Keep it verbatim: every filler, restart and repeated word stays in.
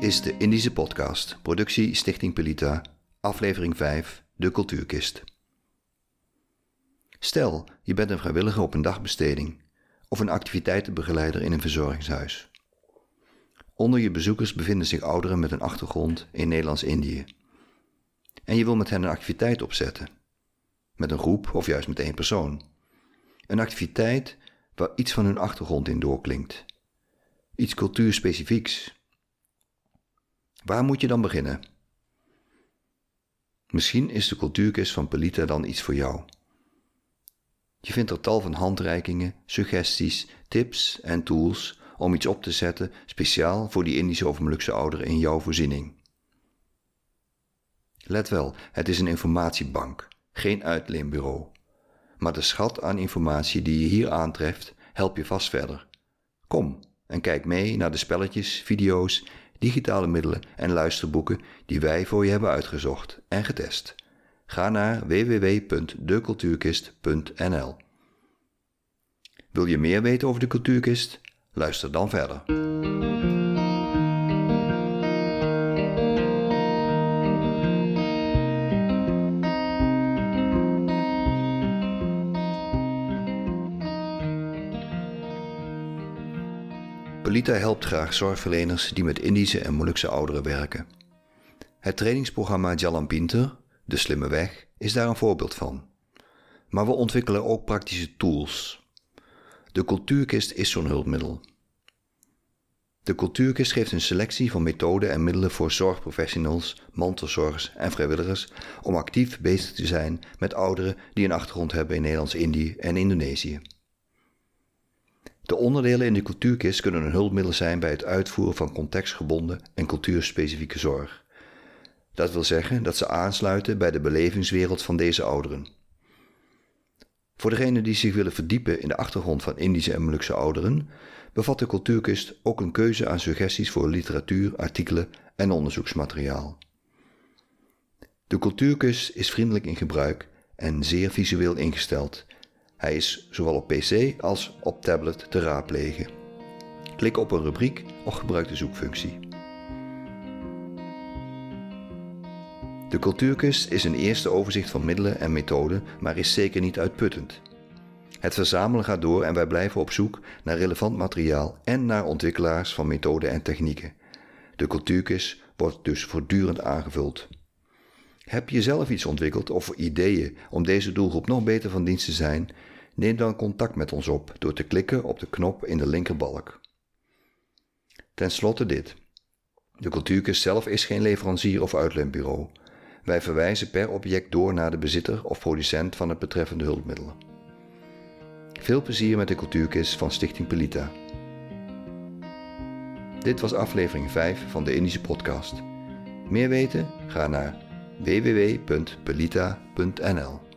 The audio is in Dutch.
Dit is de Indische podcast, productie Stichting Pelita, aflevering vijf, De Cultuurkist. Stel, je bent een vrijwilliger op een dagbesteding of een activiteitenbegeleider in een verzorgingshuis. Onder je bezoekers bevinden zich ouderen met een achtergrond in Nederlands-Indië. En je wil met hen een activiteit opzetten. Met een groep of juist met één persoon. Een activiteit waar iets van hun achtergrond in doorklinkt. Iets cultuurspecifieks. Waar moet je dan beginnen? Misschien is de cultuurkist van Pelita dan iets voor jou. Je vindt er tal van handreikingen, suggesties, tips en tools om iets op te zetten speciaal voor die Indische of Molukse ouderen in jouw voorziening. Let wel, het is een informatiebank, geen uitleenbureau. Maar de schat aan informatie die je hier aantreft, helpt je vast verder. Kom en kijk mee naar de spelletjes, video's, digitale middelen en luisterboeken die wij voor je hebben uitgezocht en getest. Ga naar w w w punt de cultuurkist punt n l. Wil je meer weten over de Cultuurkist? Luister dan verder. Pelita helpt graag zorgverleners die met Indische en Molukse ouderen werken. Het trainingsprogramma Jalan Pinter, De Slimme Weg, is daar een voorbeeld van. Maar we ontwikkelen ook praktische tools. De Cultuurkist is zo'n hulpmiddel. De Cultuurkist geeft een selectie van methoden en middelen voor zorgprofessionals, mantelzorgers en vrijwilligers om actief bezig te zijn met ouderen die een achtergrond hebben in Nederlands-Indië en Indonesië. De onderdelen in de Cultuurkist kunnen een hulpmiddel zijn bij het uitvoeren van contextgebonden en cultuurspecifieke zorg. Dat wil zeggen dat ze aansluiten bij de belevingswereld van deze ouderen. Voor degenen die zich willen verdiepen in de achtergrond van Indische en Molukse ouderen, bevat de Cultuurkist ook een keuze aan suggesties voor literatuur, artikelen en onderzoeksmateriaal. De Cultuurkist is vriendelijk in gebruik en zeer visueel ingesteld. Hij is zowel op pc als op tablet te raadplegen. Klik op een rubriek of gebruik de zoekfunctie. De Cultuurkist is een eerste overzicht van middelen en methoden, maar is zeker niet uitputtend. Het verzamelen gaat door en wij blijven op zoek naar relevant materiaal en naar ontwikkelaars van methoden en technieken. De Cultuurkist wordt dus voortdurend aangevuld. Heb je zelf iets ontwikkeld of ideeën om deze doelgroep nog beter van dienst te zijn? Neem dan contact met ons op door te klikken op de knop in de linkerbalk. Ten slotte dit. De Cultuurkist zelf is geen leverancier of uitleenbureau. Wij verwijzen per object door naar de bezitter of producent van het betreffende hulpmiddel. Veel plezier met de Cultuurkist van Stichting Pelita. Dit was aflevering vijf van de Indische podcast. Meer weten? Ga naar w w w punt pelita punt n l.